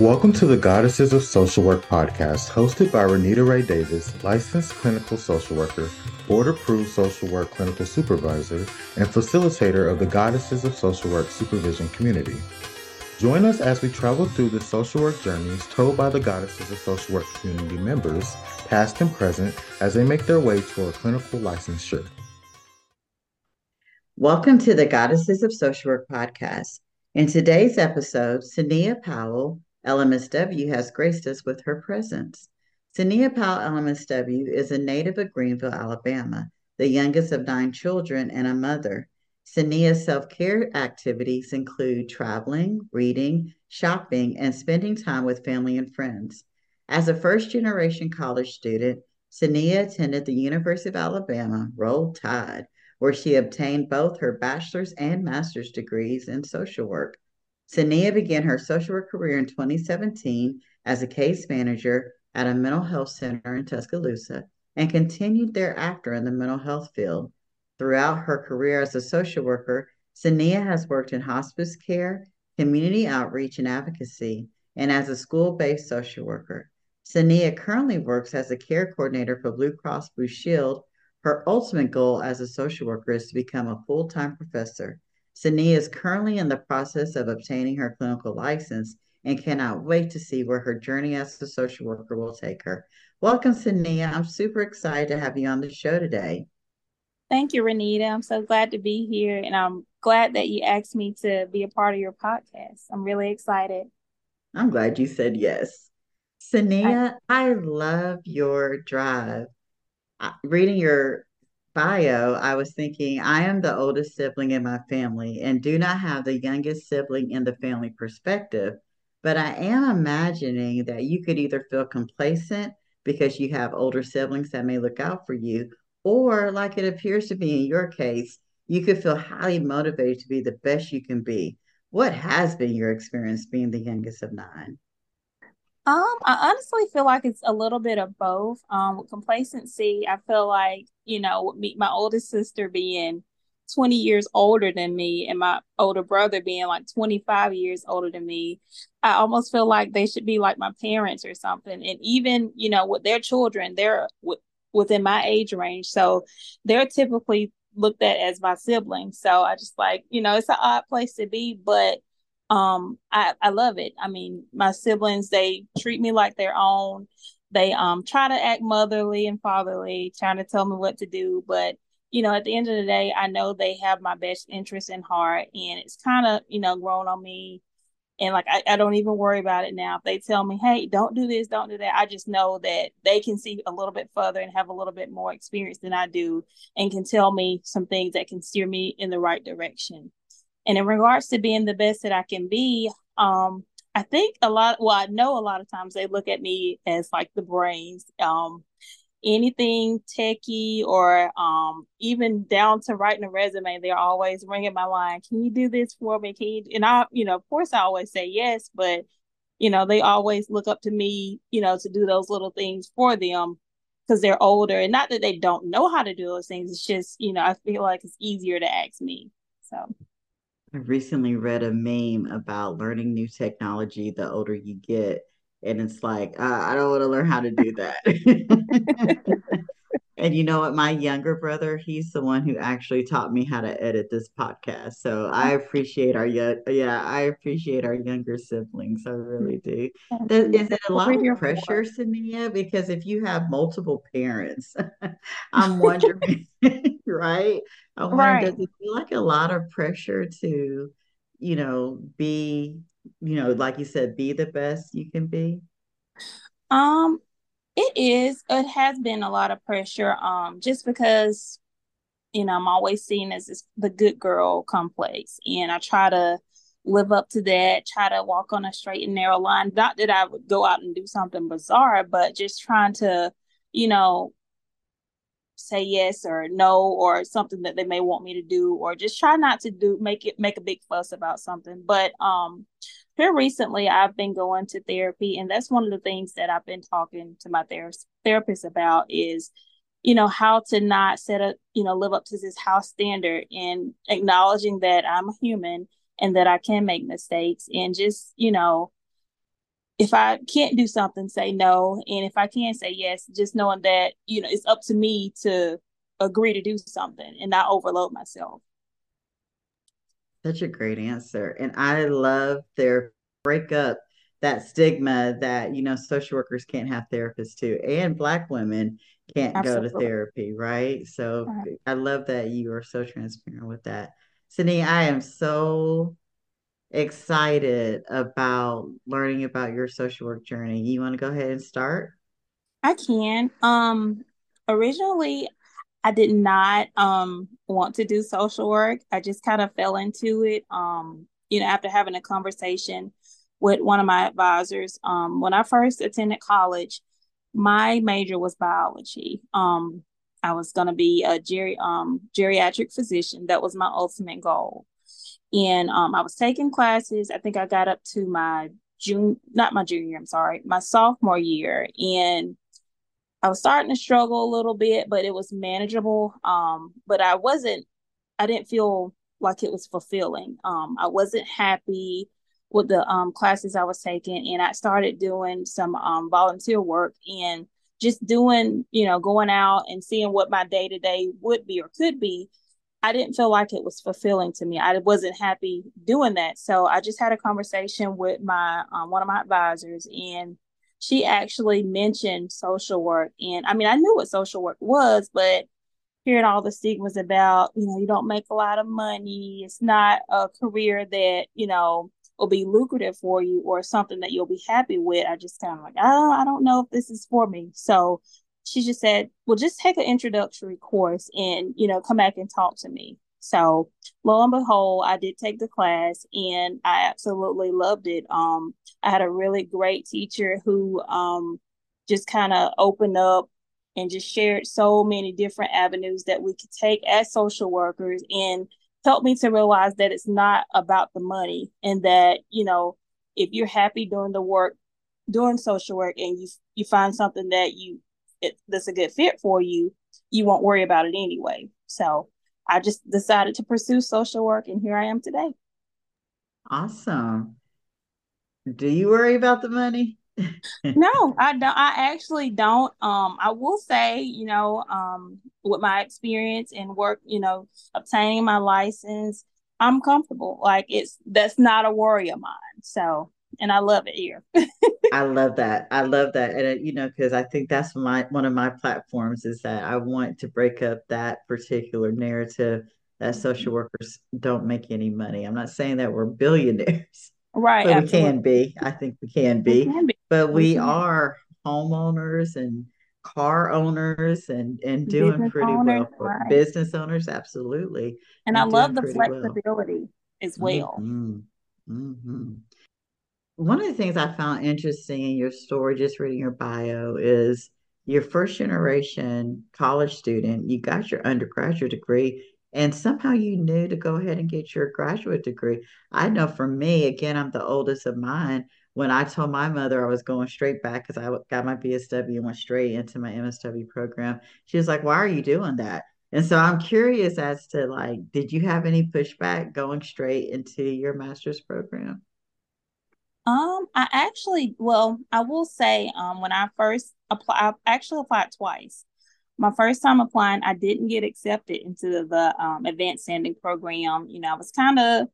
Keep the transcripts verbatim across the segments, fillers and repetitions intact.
Welcome to the Goddesses of Social Work Podcast, hosted by Renita Ray Davis, licensed clinical social worker, board-approved social work clinical supervisor, and facilitator of the Goddesses of Social Work supervision community. Join us as we travel through the social work journeys told by the Goddesses of Social Work community members, past and present, as they make their way toward clinical licensure. Welcome to the Goddesses of Social Work Podcast. In today's episode, Senia Powell, L M S W, has graced us with her presence. Senia Powell, L M S W, is a native of Greenville, Alabama, the youngest of nine children and a mother. Senia's self-care activities include traveling, reading, shopping, and spending time with family and friends. As a first-generation college student, Senia attended the University of Alabama, Roll Tide, where she obtained both her bachelor's and master's degrees in social work. Senia began her social work career in twenty seventeen as a case manager at a mental health center in Tuscaloosa and continued thereafter in the mental health field. Throughout her career as a social worker, Senia has worked in hospice care, community outreach and advocacy, and as a school-based social worker. Senia currently works as a care coordinator for Blue Cross Blue Shield. Her ultimate goal as a social worker is to become a full-time professor. Senia is currently in the process of obtaining her clinical license and cannot wait to see where her journey as a social worker will take her. Welcome, Senia. I'm super excited to have you on the show today. Thank you, Renita. I'm so glad to be here, and I'm glad that you asked me to be a part of your podcast. I'm really excited. I'm glad you said yes. Senia, I, I love your drive. I, reading your bio, I was thinking, I am the oldest sibling in my family and do not have the youngest sibling in the family perspective, but I am imagining that you could either feel complacent because you have older siblings that may look out for you, or, like it appears to be in your case, you could feel highly motivated to be the best you can be. What has been your experience being the youngest of nine? Um, I honestly feel like it's a little bit of both. Um, with complacency, I feel like, you know, me, my oldest sister being twenty years older than me and my older brother being like twenty-five years older than me, I almost feel like they should be like my parents or something. And even, you know, with their children, they're with within my age range. So they're typically looked at as my siblings. So I just like, you know, it's an odd place to be, but um, I, I love it. I mean, my siblings, they treat me like their own. They um try to act motherly and fatherly, trying to tell me what to do. But, you know, at the end of the day, I know they have my best interest in heart, and it's kind of, you know, grown on me. And like, I, I don't even worry about it now. If they tell me, hey, don't do this, don't do that, I just know that they can see a little bit further and have a little bit more experience than I do and can tell me some things that can steer me in the right direction. And in regards to being the best that I can be, um, I think a lot, well, I know a lot of times they look at me as like the brains, um, anything techie or um, even down to writing a resume, they're always ringing my line. Can you do this for me? Can you? And I, you know, of course I always say yes, but, you know, they always look up to me, you know, to do those little things for them because they're older, and not that they don't know how to do those things. It's just, you know, I feel like it's easier to ask me. So I recently read a meme about learning new technology the older you get. And it's like, uh, I don't want to learn how to do that. And you know what? My younger brother, he's the one who actually taught me how to edit this podcast. So I appreciate our young, yeah, I appreciate our younger siblings. I really do. Is it a lot of pressure, Senia? Because if you have multiple parents, I'm wondering, right? I wonder, right. Does it feel like a lot of pressure to, you know, be... you know, like you said, be the best you can be? Um, it is. It has been a lot of pressure, um, just because, you know, I'm always seen as this, the good girl complex. And I try to live up to that, try to walk on a straight and narrow line. Not that I would go out and do something bizarre, but just trying to, you know, say yes or no, or something that they may want me to do, or just try not to do, make it, make a big fuss about something. But um, here recently I've been going to therapy, and that's one of the things that I've been talking to my ther- therapist about is, you know, how to not set up, you know, live up to this house standard, and acknowledging that I'm a human and that I can make mistakes, and just, you know, if I can't do something, say no. And if I can say yes, just knowing that, you know, it's up to me to agree to do something and not overload myself. Such a great answer. And I love their break up that stigma that, you know, social workers can't have therapists too, and Black women can't Absolutely. Go to therapy, right? So uh-huh. I love that you are so transparent with that. Senia, I am so excited about learning about your social work journey. You want to go ahead and start? I can. Um, originally, I did not um want to do social work. I just kind of fell into it. Um, you know, after having a conversation with one of my advisors, um, when I first attended college, my major was biology. Um, I was going to be a geri- um, geriatric physician. That was my ultimate goal. And um, I was taking classes. I think I got up to my jun- not my junior, I'm sorry, my sophomore year. And I was starting to struggle a little bit, but it was manageable. Um, but I wasn't, I didn't feel like it was fulfilling. Um, I wasn't happy with the um, classes I was taking. And I started doing some um, volunteer work and just doing, you know, going out and seeing what my day-to-day would be or could be. I didn't feel like it was fulfilling to me. I wasn't happy doing that. So I just had a conversation with my um, one of my advisors, and she actually mentioned social work. And I mean, I knew what social work was, but hearing all the stigmas about, you know, you don't make a lot of money. It's not a career that, you know, will be lucrative for you or something that you'll be happy with. I just kind of like, oh, I don't know if this is for me. So she just said, well, just take an introductory course and, you know, come back and talk to me. So lo and behold, I did take the class and I absolutely loved it. Um, I had a really great teacher who um, just kind of opened up and just shared so many different avenues that we could take as social workers, and helped me to realize that it's not about the money, and that, you know, if you're happy doing the work, doing social work, and you you find something that you It, that's a good fit for you, you won't worry about it anyway. So I just decided to pursue social work, and here I am today. Awesome. Do you worry about the money? No, I don't. I actually don't. Um, I will say, you know, um, with my experience and work, you know, obtaining my license, I'm comfortable. Like it's, that's not a worry of mine. So, and I love it here. I love that. I love that. And, it, you know, because I think that's my one of my platforms is that I want to break up that particular narrative that social workers don't make any money. I'm not saying that we're billionaires. Right. But absolutely. We can be. I think we can be. We can be. But we, we can. Are homeowners and car owners and, and doing business pretty owners, well. For right. Business owners. Absolutely. And, and I love the flexibility well. As well. Mm-hmm. Mm-hmm. One of the things I found interesting in your story, just reading your bio, is your first generation college student. You got your undergraduate degree, and somehow you knew to go ahead and get your graduate degree. I know for me, again, I'm the oldest of mine. When I told my mother I was going straight back because I got my B S W and went straight into my M S W program, she was like, "Why are you doing that?" And so I'm curious as to, like, did you have any pushback going straight into your master's program? Um, I actually, well, I will say, um, when I first applied, I actually applied twice. My first time applying, I didn't get accepted into the, the um, advanced sending program. You know, I was kind of,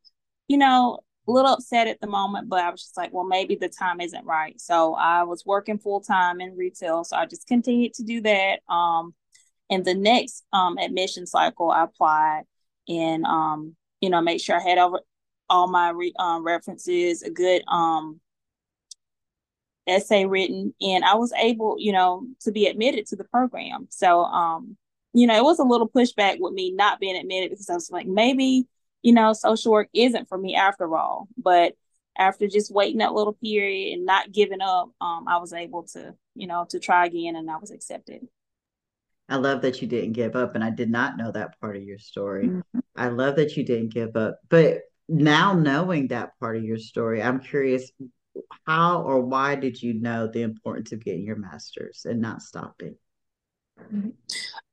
you know, a little upset at the moment, but I was just like, well, maybe the time isn't right. So I was working full time in retail. So I just continued to do that. Um, and the next, um, admission cycle I applied and, um, you know, make sure I had over all my re- um, references, a good um, essay written, and I was able, you know, to be admitted to the program. So, um, you know, it was a little pushback with me not being admitted because I was like, maybe, you know, social work isn't for me after all. But after just waiting that little period and not giving up, um, I was able to, you know, to try again, and I was accepted. I love that you didn't give up, and I did not know that part of your story. Mm-hmm. I love that you didn't give up, but now knowing that part of your story, I'm curious, how or why did you know the importance of getting your master's and not stopping?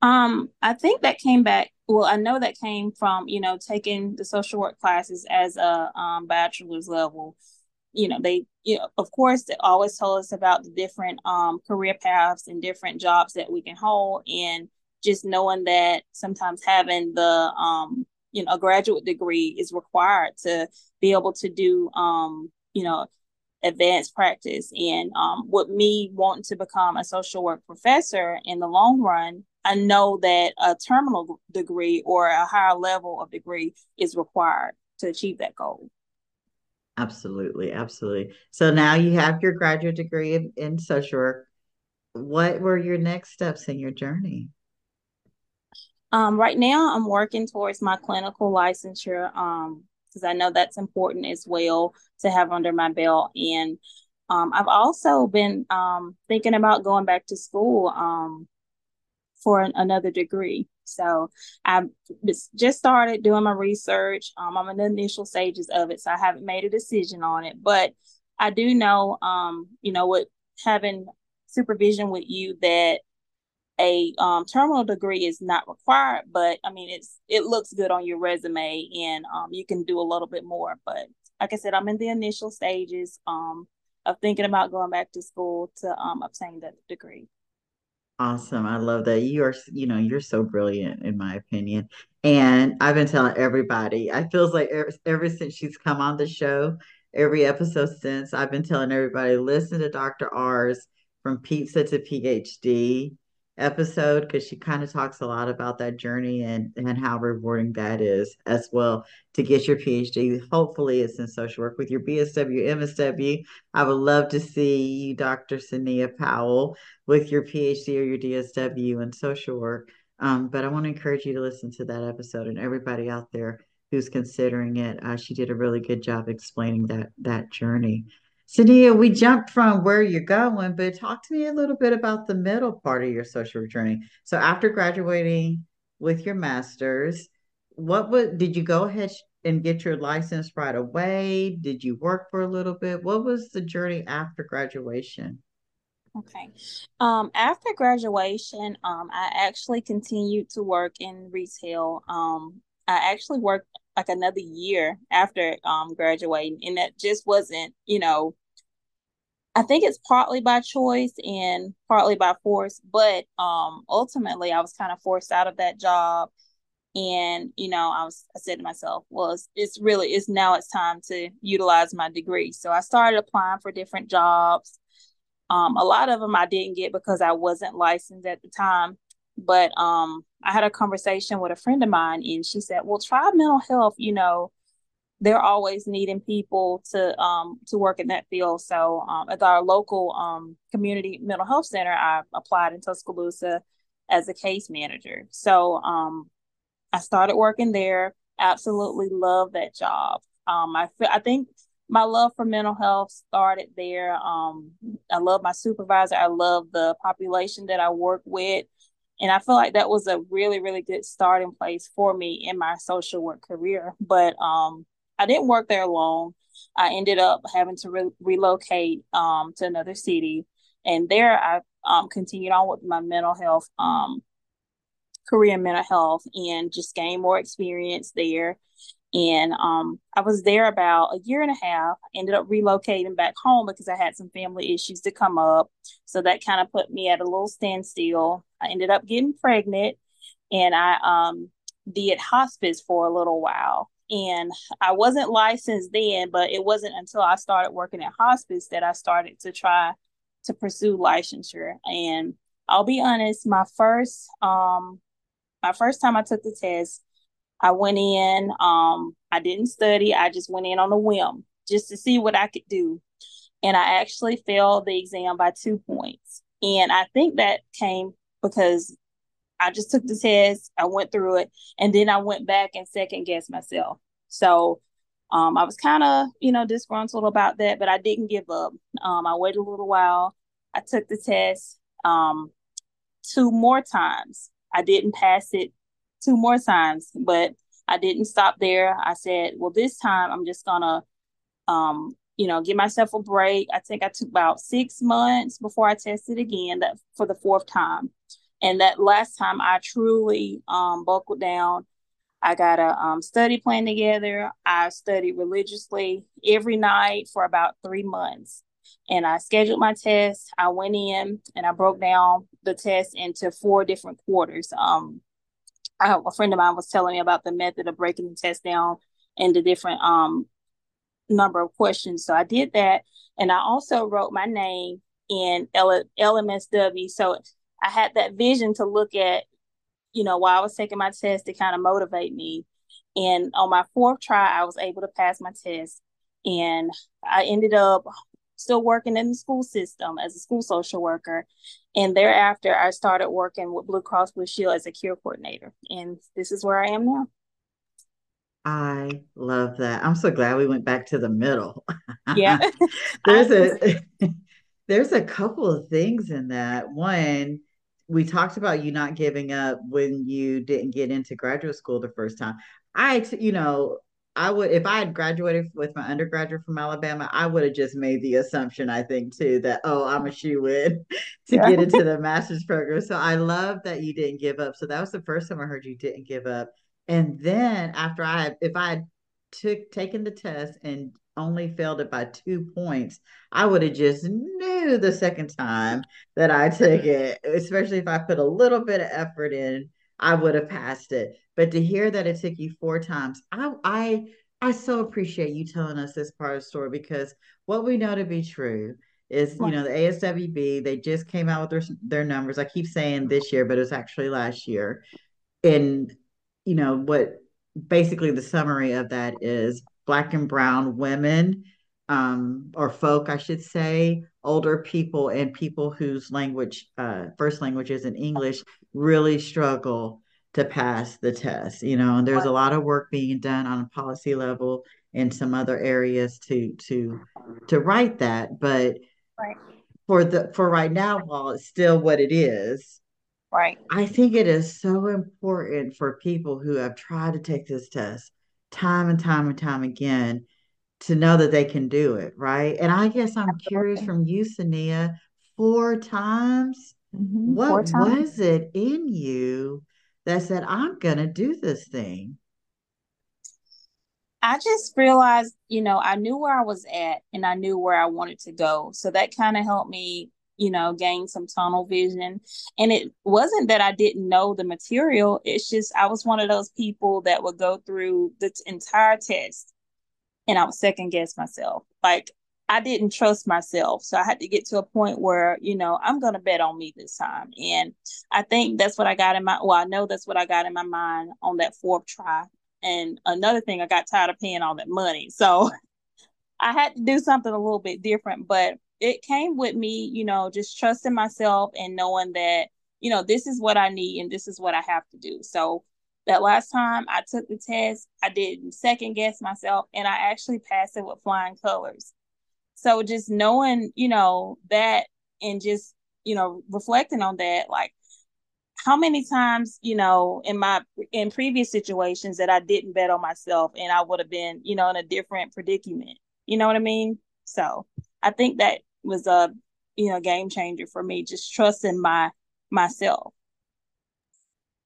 Um, I think that came back. Well, I know that came from, you know, taking the social work classes as a um, bachelor's level. You know, they you know, of course, they always tell us about the different um, career paths and different jobs that we can hold. And just knowing that sometimes having the, um, you know, a graduate degree is required to be able to do, um, you know, advanced practice. And um, with me wanting to become a social work professor in the long run, I know that a terminal degree or a higher level of degree is required to achieve that goal. Absolutely. Absolutely. So now you have your graduate degree in, in social work. What were your next steps in your journey? Um, right now, I'm working towards my clinical licensure um, because I know that's important as well to have under my belt. And um, I've also been um, thinking about going back to school um, for an, another degree. So I've just started doing my research. Um, I'm in the initial stages of it, so I haven't made a decision on it. But I do know, um, you know, with having supervision with you, that a um, terminal degree is not required, but I mean, it's it looks good on your resume, and um, you can do a little bit more. But like I said, I'm in the initial stages um, of thinking about going back to school to um, obtain that degree. Awesome. I love that. You are, you know, you're so brilliant, in my opinion. And I've been telling everybody, I feels like ever, ever since she's come on the show, every episode since, I've been telling everybody, listen to Doctor R's From Pizza to P H D episode, because she kind of talks a lot about that journey and, and how rewarding that is as well, to get your P H D. Hopefully it's in social work with your B S W, M S W. I would love to see you, Doctor Senia Powell, with your P H D or your D S W in social work. Um, but I want to encourage you to listen to that episode, and everybody out there who's considering it. Uh, she did a really good job explaining that, that journey. Senia, we jumped from where you're going, but talk to me a little bit about the middle part of your social work journey. So after graduating with your master's, what was, did you go ahead and get your license right away? Did you work for a little bit? What was the journey after graduation? Okay. Um, after graduation, um, I actually continued to work in retail. Um, I actually worked like another year after um, graduating, and that just wasn't, you know, I think it's partly by choice and partly by force, but um, ultimately I was kind of forced out of that job. And, you know, I was, I said to myself, well, it's, it's really, it's now it's time to utilize my degree. So I started applying for different jobs. Um, a lot of them I didn't get because I wasn't licensed at the time, but um, I had a conversation with a friend of mine, and she said, well, try mental health, you know, they're always needing people to um to work in that field. So um, at our local um community mental health center, I applied in Tuscaloosa as a case manager. So um I started working there. Absolutely loved that job. Um, I feel, I think my love for mental health started there. Um, I love my supervisor. I love the population that I work with. And I feel like that was a really, really good starting place for me in my social work career. But um, I didn't work there long. I ended up having to re- relocate um, to another city. And there I um, continued on with my mental health, um, career in mental health, and just gained more experience there. And um, I was there about a year and a half, ended up relocating back home because I had some family issues to come up. So that kind of put me at a little standstill. I ended up getting pregnant, and I um, did hospice for a little while. And I wasn't licensed then, but it wasn't until I started working at hospice that I started to try to pursue licensure. And I'll be honest, my first, um, my first time I took the test, I went in, um, I didn't study. I just went in on a whim just to see what I could do. And I actually failed the exam by two points. And I think that came because I just took the test, I went through it, and then I went back and second guessed myself. So um, I was kind of, you know, disgruntled about that, but I didn't give up. Um, I waited a little while. I took the test um, two more times. I didn't pass it two more times, but I didn't stop there. I said, well, this time I'm just gonna, um, you know, give myself a break. I think I took about six months before I tested again, that for the fourth time. And that last time I truly um, buckled down. I got a um, study plan together. I studied religiously every night for about three months. And I scheduled my tests. I went in and I broke down the test into four different quarters. Um, I, a friend of mine was telling me about the method of breaking the test down into different um number of questions. So I did that. And I also wrote my name in L M S W. So I had that vision to look at, you know, while I was taking my test to kind of motivate me. And on my fourth try, I was able to pass my test. And I ended up still working in the school system as a school social worker. And thereafter, I started working with Blue Cross Blue Shield as a care coordinator. And this is where I am now. I love that. I'm so glad we went back to the middle. Yeah. there's a there's a couple of things in that. One, we talked about you not giving up when you didn't get into graduate school the first time. I, you know, I would, if I had graduated with my undergraduate from Alabama, I would have just made the assumption, I think, too, that, oh, I'm a shoo-in to yeah. get into the master's program. So I love that you didn't give up. So that was the first time I heard you didn't give up. And then after I had, if I had took, taken the test and only failed it by two points, I would have just knew the second time that I took it, especially if I put a little bit of effort in, I would have passed it. But to hear that it took you four times, I I, I so appreciate you telling us this part of the story, because what we know to be true is, you know, the A S W B, they just came out with their, their numbers. I keep saying this year, but it was actually last year. And, you know, what basically the summary of that is Black and brown women, um, or folk, I should say, older people and people whose language, uh, first language isn't English, really struggle to pass the test. You know, and there's a lot of work being done on a policy level and some other areas to to to right that. But right. for the for right now, while it's still what it is, right, I think it is so important for people who have tried to take this test time and time and time again to know that they can do it, right? And I guess I'm Absolutely. Curious from you, Senia, four times, mm-hmm. what four times. Was it in you that said, I'm going to do this thing? I just realized, you know, I knew where I was at and I knew where I wanted to go. So that kind of helped me, you know, gain some tunnel vision. And it wasn't that I didn't know the material. It's just, I was one of those people that would go through the t- entire test and I would second guess myself. Like, I didn't trust myself. So I had to get to a point where, you know, I'm going to bet on me this time. And I think that's what I got in my, well, I know that's what I got in my mind on that fourth try. And another thing, I got tired of paying all that money. So I had to do something a little bit different, but it came with me, you know, just trusting myself and knowing that, you know, this is what I need and this is what I have to do. So that last time I took the test, I didn't second guess myself and I actually passed it with flying colors. So just knowing, you know, that and just, you know, reflecting on that, like how many times, you know, in my in previous situations that I didn't bet on myself and I would have been, you know, in a different predicament. You know what I mean? So I think that was a, you know, game changer for me, just trusting my myself.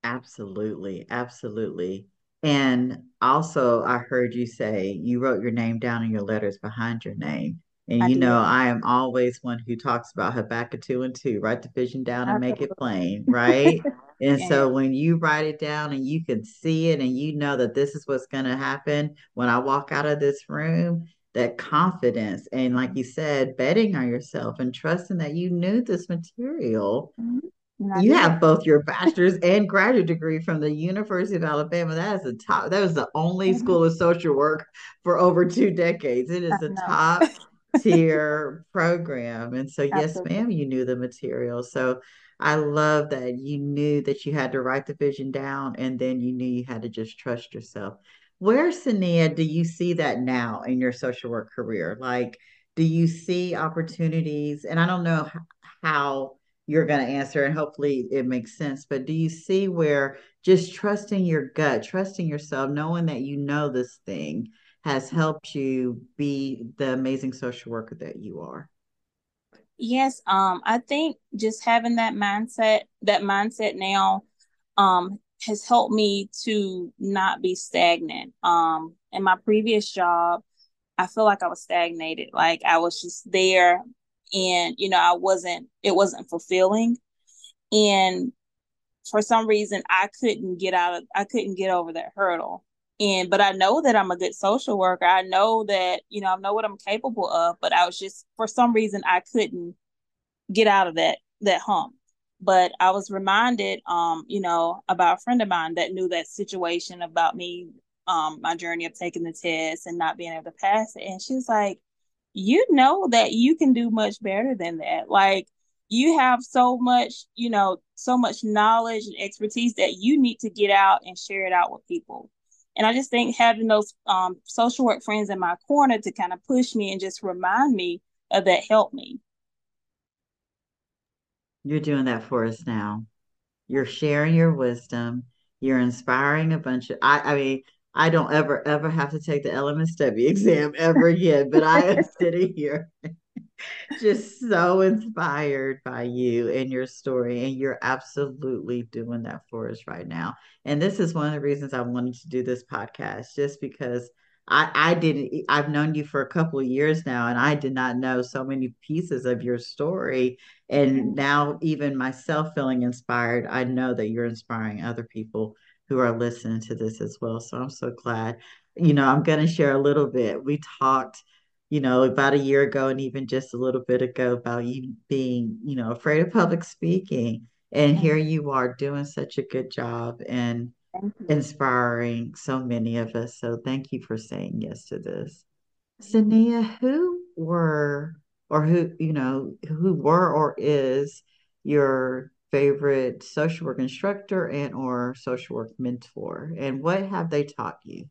Absolutely. Absolutely. And also I heard you say you wrote your name down in your letters behind your name. And I you did. know, I am always one who talks about Habakkuk two and two, write the vision down and make it plain. Right. And yeah. so when you write it down and you can see it and you know that this is what's going to happen when I walk out of this room, that confidence and, like you said, betting on yourself and trusting that you knew this material. Mm-hmm. You did. Have both your bachelor's and graduate degree from the University of Alabama. That is a top. That was the only mm-hmm. school of social work for over two decades. It is I a know. top tier program. And so, yes, Absolutely. Ma'am, you knew the material. So I love that you knew that you had to write the vision down and then you knew you had to just trust yourself. Where, Senia, do you see that now in your social work career? Like, do you see opportunities? And I don't know how you're going to answer, and hopefully it makes sense, but do you see where just trusting your gut, trusting yourself, knowing that you know this thing has helped you be the amazing social worker that you are? Yes, um, I think just having that mindset, that mindset now, um, has helped me to not be stagnant. Um, in my previous job, I feel like I was stagnated. Like I was just there and, you know, I wasn't, it wasn't fulfilling. And for some reason I couldn't get out of, I couldn't get over that hurdle. And, but I know that I'm a good social worker. I know that, you know, I know what I'm capable of, but I was just, for some reason I couldn't get out of that, that hump. But I was reminded, um, you know, about a friend of mine that knew that situation about me, um, my journey of taking the test and not being able to pass it. And she was like, you know that you can do much better than that. Like, you have so much, you know, so much knowledge and expertise that you need to get out and share it out with people. And I just think having those um, social work friends in my corner to kind of push me and just remind me of that helped me. You're doing that for us now. You're sharing your wisdom. You're inspiring a bunch of, I, I mean, I don't ever, ever have to take the L M S W exam ever again, but I am sitting here just so inspired by you and your story, and you're absolutely doing that for us right now. And this is one of the reasons I wanted to do this podcast, just because I, I didn't, I've known you for a couple of years now, and I did not know so many pieces of your story. And now even myself feeling inspired, I know that you're inspiring other people who are listening to this as well. So I'm so glad. You know, I'm going to share a little bit. We talked, you know, about a year ago and even just a little bit ago about you being, you know, afraid of public speaking. And here you are doing such a good job and inspiring so many of us. So thank you for saying yes to this. Senia, who were or who, you know, who were or is your favorite social work instructor and or social work mentor? And what have they taught you?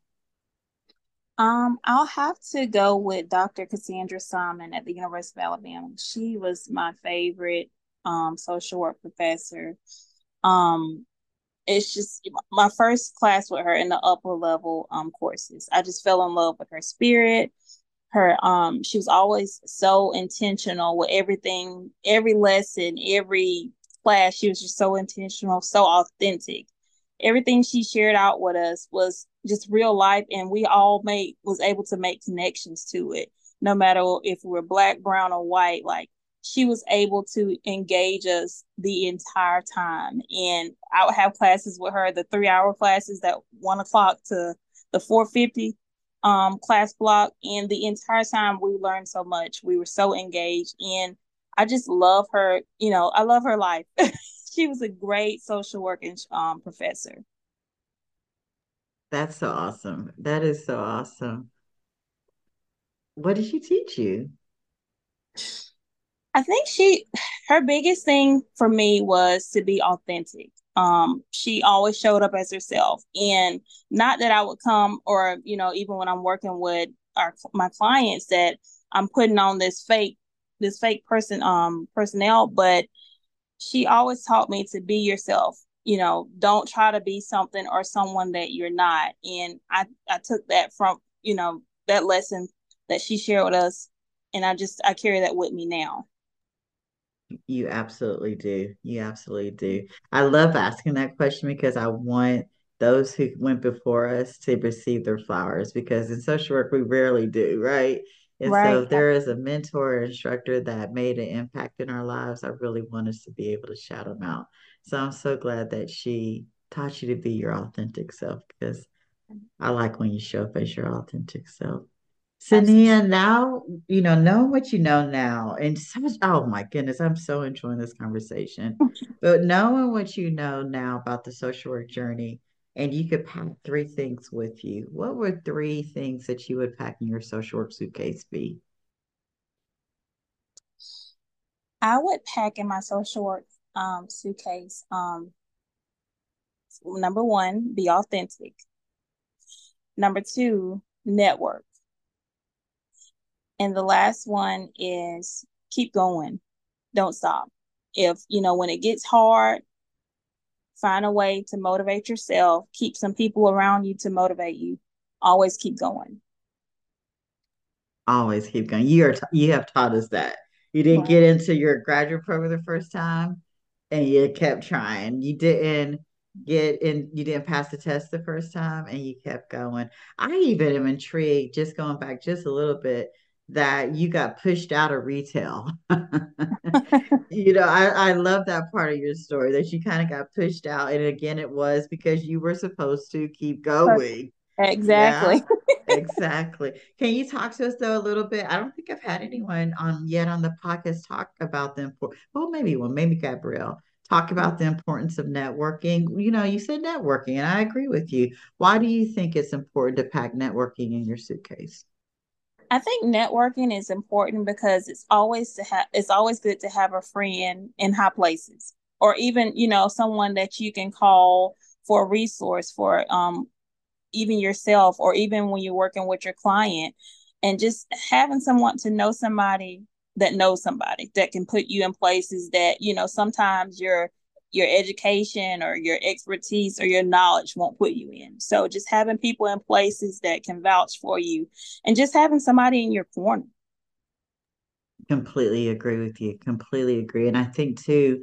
Um, I'll have to go with Doctor Cassandra Simon at the University of Alabama. She was my favorite um, social work professor. Um, it's just my first class with her in the upper level um, courses. I just fell in love with her spirit. Her, um, she was always so intentional with everything, every lesson, every class. She was just so intentional, so authentic. Everything she shared out with us was just real life, and we all made was able to make connections to it, no matter if we were black, brown, or white. Like, she was able to engage us the entire time. And I would have classes with her, the three hour classes, that one o'clock to the four fifty um, class block. And the entire time we learned so much. We were so engaged, and I just love her. You know, I love her life. She was a great social work um, professor. That's so awesome. That is so awesome. What did she teach you? I think she, her biggest thing for me was to be authentic. Um, she always showed up as herself, and not that I would come or, you know, even when I'm working with our, my clients, that I'm putting on this fake, this fake person, um, personnel, but she always taught me to be yourself. You know, don't try to be something or someone that you're not. And I, I took that from, you know, that lesson that she shared with us. And I just, I carry that with me now. You absolutely do. You absolutely do. I love asking that question because I want those who went before us to receive their flowers, because in social work, we rarely do, right? And right. So if there is a mentor or instructor that made an impact in our lives, I really want us to be able to shout them out. So I'm so glad that she taught you to be your authentic self, because I like when you show up as your authentic self. Senia, now, you know, knowing what you know now, and so much, oh my goodness, I'm so enjoying this conversation. But knowing what you know now about the social work journey, and you could pack three things with you, what were three things that you would pack in your social work suitcase be? I would pack in my social work Um, suitcase. Um, number one, be authentic. Number two, network. And the last one is keep going. Don't stop. If, you know, when it gets hard, find a way to motivate yourself. Keep some people around you to motivate you. Always keep going. Always keep going. You are t- you have taught us that. You didn't get into your graduate program the first time, and you kept trying. You didn't get in, you didn't pass the test the first time and you kept going. I even am intrigued, just going back just a little bit, that you got pushed out of retail. You know, I, I love that part of your story, that you kind of got pushed out. And again, it was because you were supposed to keep going. Exactly. Yeah, exactly. Can you talk to us though a little bit? I don't think I've had anyone on yet on the podcast talk about the importance. Well, maybe one, well, maybe Gabrielle. Talk about the importance of networking. You know, you said networking, and I agree with you. Why do you think it's important to pack networking in your suitcase? I think networking is important because it's always to have. It's always good to have a friend in high places, or even, you know, someone that you can call for a resource for, um, even yourself, or even when you're working with your client, and just having someone to know somebody that knows somebody that can put you in places that, you know, sometimes your your education or your expertise or your knowledge won't put you in. So just having people in places that can vouch for you, and just having somebody in your corner. Completely agree with you. Completely agree. And I think too,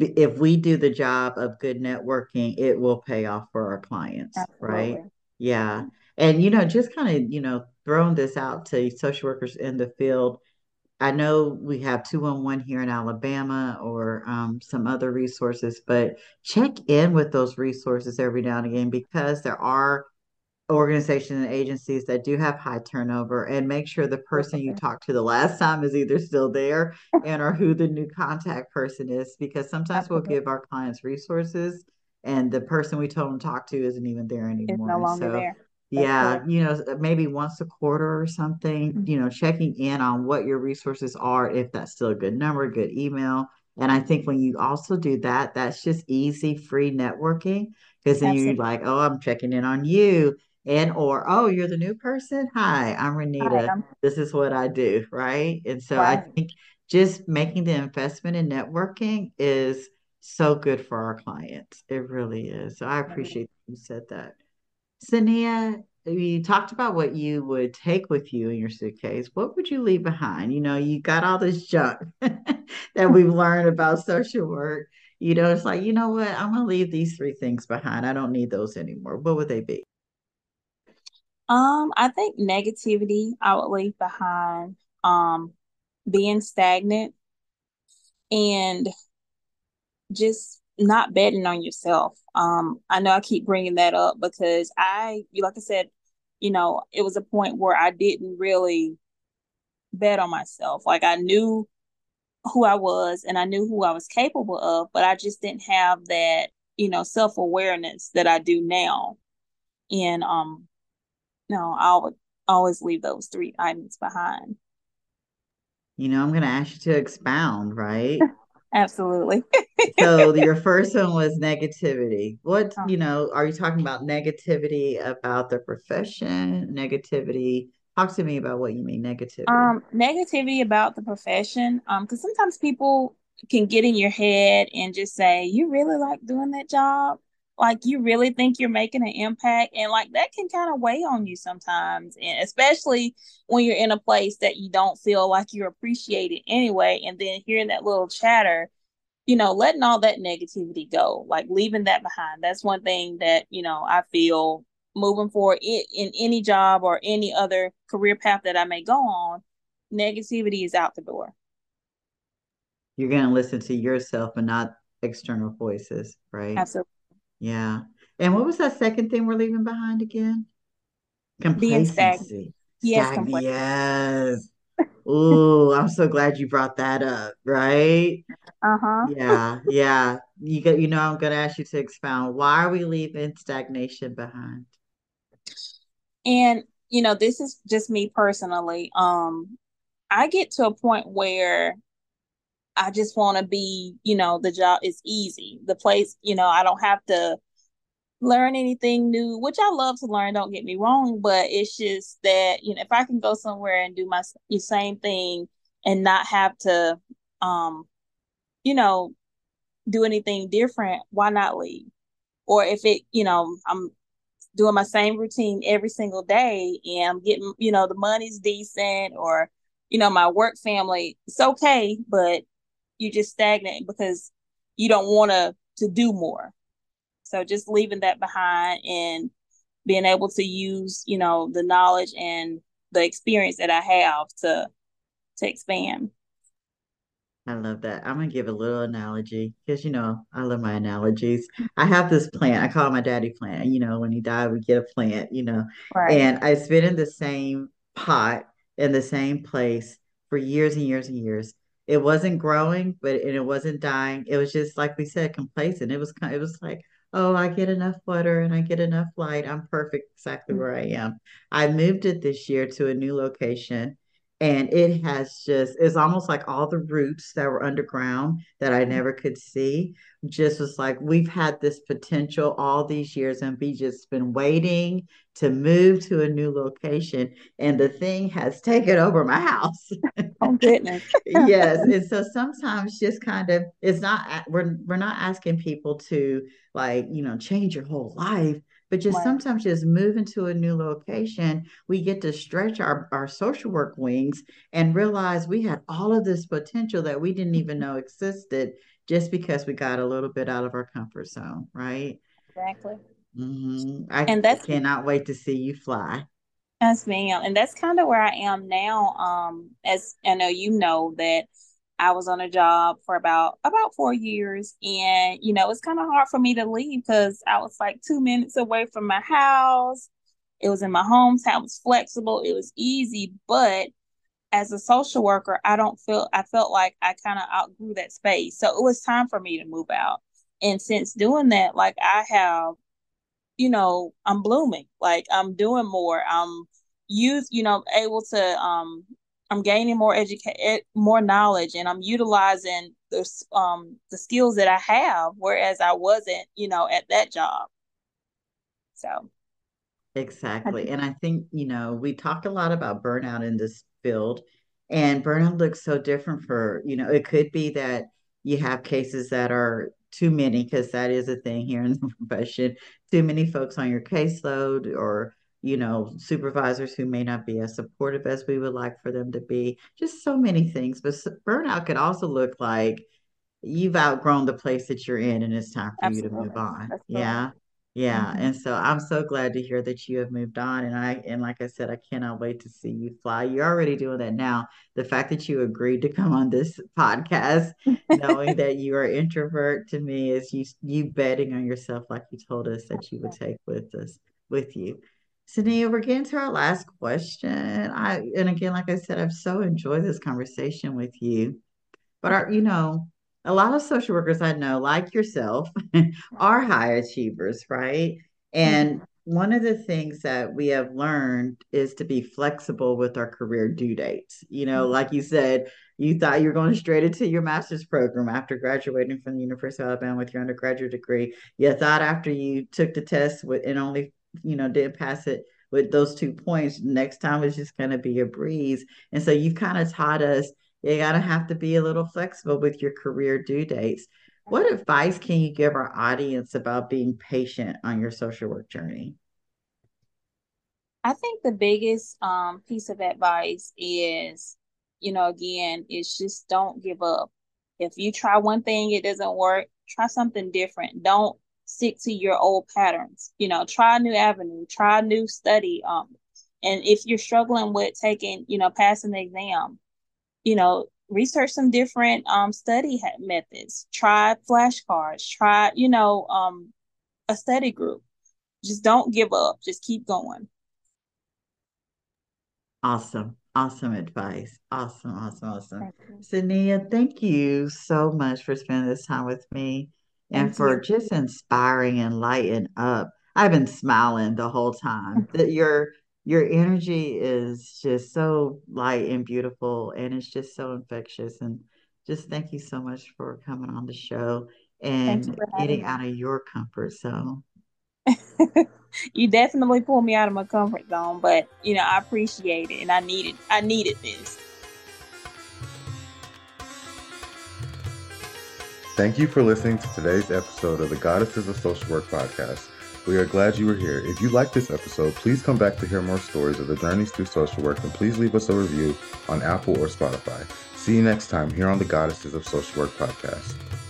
if we do the job of good networking, it will pay off for our clients. Absolutely. Right? Yeah. And, you know, just kind of, you know, throwing this out to social workers in the field, I know we have two one one here in Alabama, or um, some other resources, but check in with those resources every now and again, because there are organizations and agencies that do have high turnover, and make sure the person you talked to the last time is either still there and or who the new contact person is, because sometimes we'll give our clients resources and the person we told them to talk to isn't even there anymore. It's no longer so, there. Yeah, you know, maybe once a quarter or something, you know, checking in on what your resources are, if that's still a good number, good email. And I think when you also do that, that's just easy, free networking, because then you're like, oh, I'm checking in on you, and or, oh, you're the new person. Hi, I'm Renita. Hi, I'm- this is what I do. Right. And so right. I think just making the investment in networking is so good for our clients. It really is. So I appreciate that you said that. Senia, you talked about what you would take with you in your suitcase. What would you leave behind? You know, you got all this junk that we've learned about social work. You know, it's like, you know what? I'm going to leave these three things behind. I don't need those anymore. What would they be? Um, I think negativity I would leave behind, um, being stagnant, and just not betting on yourself. Um, I know I keep bringing that up because I, like I said, you know, it was a point where I didn't really bet on myself. Like, I knew who I was and I knew who I was capable of, but I just didn't have that, you know, self-awareness that I do now. And, um, no, I would always leave those three items behind. You know, I'm going to ask you to expound, right? Absolutely. So your first one was negativity. What, you know, are you talking about negativity about the profession? Negativity. Talk to me about what you mean, negativity. Um, negativity about the profession. Um, because sometimes people can get in your head and just say, you really like doing that job? Like, you really think you're making an impact? And like, that can kind of weigh on you sometimes. And especially when you're in a place that you don't feel like you're appreciated anyway. And then hearing that little chatter, you know, letting all that negativity go, like leaving that behind. That's one thing that, you know, I feel moving forward in, in any job or any other career path that I may go on, negativity is out the door. You're going to listen to yourself and not external voices, right? Absolutely. Yeah. And what was that second thing we're leaving behind again? Complacency. Yes, complacency. Yes. Ooh, I'm so glad you brought that up, right? Uh-huh. Yeah, yeah. You get, you know, I'm going to ask you to expound. Why are we leaving stagnation behind? And, you know, this is just me personally. Um, I get to a point where I just want to be, you know, the job is easy. The place, you know, I don't have to learn anything new, which I love to learn, don't get me wrong, but it's just that, you know, if I can go somewhere and do my same thing and not have to, um, you know, do anything different, why not leave? Or if it, you know, I'm doing my same routine every single day and I'm getting, you know, the money's decent, or, you know, my work family, it's okay, but you're just stagnant because you don't want to to do more. So just leaving that behind and being able to use, you know, the knowledge and the experience that I have to to expand. I love that. I'm going to give a little analogy because, you know, I love my analogies. I have this plant. I call it my daddy plant. You know, when he died, we get a plant, you know, right. And it's been in the same pot in the same place for years and years and years. It wasn't growing, but and it wasn't dying. It was just, like we said, complacent. It was it was like, oh, I get enough water and I get enough light. I'm perfect exactly where I am. I moved it this year to a new location. And it has just, it's almost like all the roots that were underground that I never could see, just was like, we've had this potential all these years and we just been waiting to move to a new location. And the thing has taken over my house. Oh, goodness. Yes. And so sometimes just kind of, it's not, we're, we're not asking people to like, you know, change your whole life. But just wow. sometimes just moving to a new location, we get to stretch our, our social work wings and realize we had all of this potential that we didn't even know existed just because we got a little bit out of our comfort zone, right? Exactly. Mm-hmm. I and that's, cannot wait to see you fly. Yes, ma'am. And that's kind of where I am now. Um, as I know, you know that I was on a job for about, about four years and, you know, it's kind of hard for me to leave because I was like two minutes away from my house. It was in my hometown. It was flexible. It was easy. But as a social worker, I don't feel, I felt like I kind of outgrew that space. So it was time for me to move out. And since doing that, like I have, you know, I'm blooming, like I'm doing more. I'm used, you know, able to, um, I'm gaining more educa- more knowledge, and I'm utilizing the um the skills that I have, whereas I wasn't, you know, at that job. So, exactly, I and I think you know we talk a lot about burnout in this field, and burnout looks so different for you know it could be that you have cases that are too many because that is a thing here in the profession. Too many folks on your caseload or. You know, supervisors who may not be as supportive as we would like for them to be, just so many things. But burnout could also look like you've outgrown the place that you're in and it's time for Absolutely. You to move on. Absolutely. Yeah. Yeah. Mm-hmm. And so I'm so glad to hear that you have moved on. And I, and like I said, I cannot wait to see you fly. You're already doing that now. The fact that you agreed to come on this podcast, knowing that you are an introvert to me is you, you betting on yourself, like you told us that you would take with us, with you. Senia, we're getting to our last question. I and again, like I said, I've so enjoyed this conversation with you. But our, you know, a lot of social workers I know, like yourself, are high achievers, right? And one of the things that we have learned is to be flexible with our career due dates. You know, like you said, you thought you were going straight into your master's program after graduating from the University of Alabama with your undergraduate degree. You thought after you took the test with and only you know, didn't pass it with those two points. Next time it's just going to be a breeze. And so you've kind of taught us, you got to have to be a little flexible with your career due dates. What advice can you give our audience about being patient on your social work journey? I think the biggest um, piece of advice is, you know, again, it's just don't give up. If you try one thing, it doesn't work, try something different. Don't stick to your old patterns, you know, try a new avenue, try a new study. Um, and if you're struggling with taking, you know, passing the exam, you know, research some different um, study methods, try flashcards, try, you know, um, a study group. Just don't give up. Just keep going. Awesome. Awesome advice. Awesome. Awesome. Awesome. Senia, thank you so much for spending this time with me. And for just inspiring and lighting up. I've been smiling the whole time. That your your energy is just so light and beautiful, and it's just so infectious. And just thank you so much for coming on the show and getting me. Out of your comfort zone. You definitely pulled me out of my comfort zone, but you know I appreciate it, and I needed I needed this. Thank you for listening to today's episode of the Goddesses of Social Work podcast. We are glad you were here. If you liked this episode, please come back to hear more stories of the journeys through social work and please leave us a review on Apple or Spotify. See you next time here on the Goddesses of Social Work podcast.